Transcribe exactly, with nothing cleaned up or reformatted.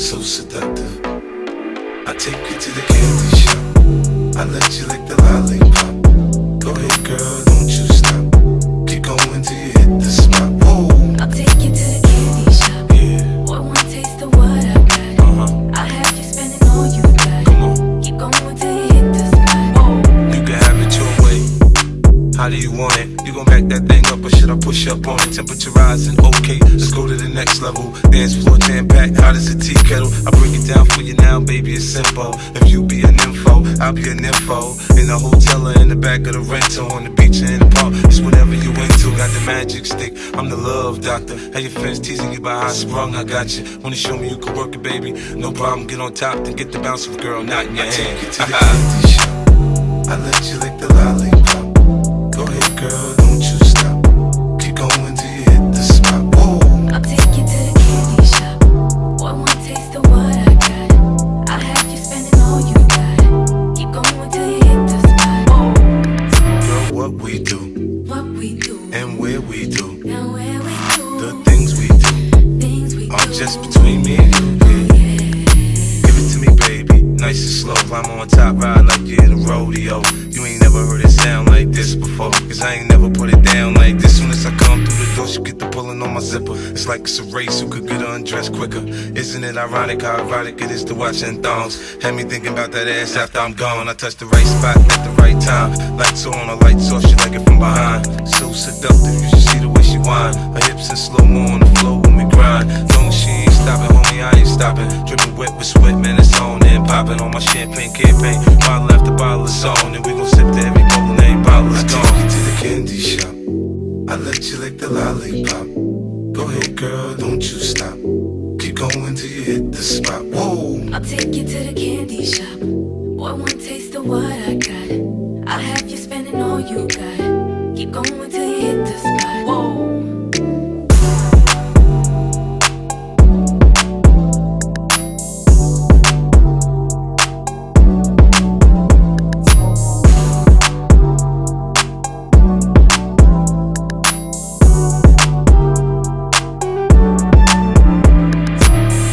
so seductive. I take you to the candy shop, I let you lick the lollipop. Go ahead girl, don't you stop, keep going till you hit the spot. Whoa. I'll take you to the candy shop, yeah. One one taste of what I got, uh-huh. I'll have you spending all you got. Come on. Keep going till you hit the spot. Whoa. You can have it your way, how do you want it? You gon' back that thing up or should I push up on it? Temperature rising, okay, let's go to the next level. Dance floor jam packed, hot as a tea kettle. I break it down for you now, baby, it's simple. If you be an info, I'll be an info. In the hotel or in the back of the rental, on the beach or in the park, it's whatever you into. Got the magic stick, I'm the love doctor. Had your friends teasing you by how I sprung, I got you. Wanna show me you can work it, baby? No problem, get on top, then get the bounce with girl, not in your I hand. I take you to the candy shop, I let you lick the lollipop. Go ahead, girl. Just between me and you, yeah. Give it to me, baby, nice and slow. Climb on top, ride like you in a rodeo. You ain't never heard it sound like this before, cause I ain't never put it down like this. Soon as I come through the door, she get the pulling on my zipper. It's like it's a race, who could get undressed quicker. Isn't it ironic how erotic it is to watch in thongs? Had me thinking about that ass after I'm gone. I touch the right spot at the right time. Lights on, her lights off, she like it from behind. So seductive, you should see the way she whine. Her hips in slow-mo on the floor when we grind. Long she ain't stopping, homie, I ain't stopping. Dripping wet with sweat, man, it's on and popping on my champagne campaign. Bottle after bottle is on, and we gon' sip to every bowl and every bottle is gone. I take you to the candy shop, I let you lick the lollipop. Go ahead, girl, don't you stop, keep going till you hit the spot. Whoa. I'll take you to the candy shop, boy, one taste of what I got. I'll have you spending all you got. Keep going till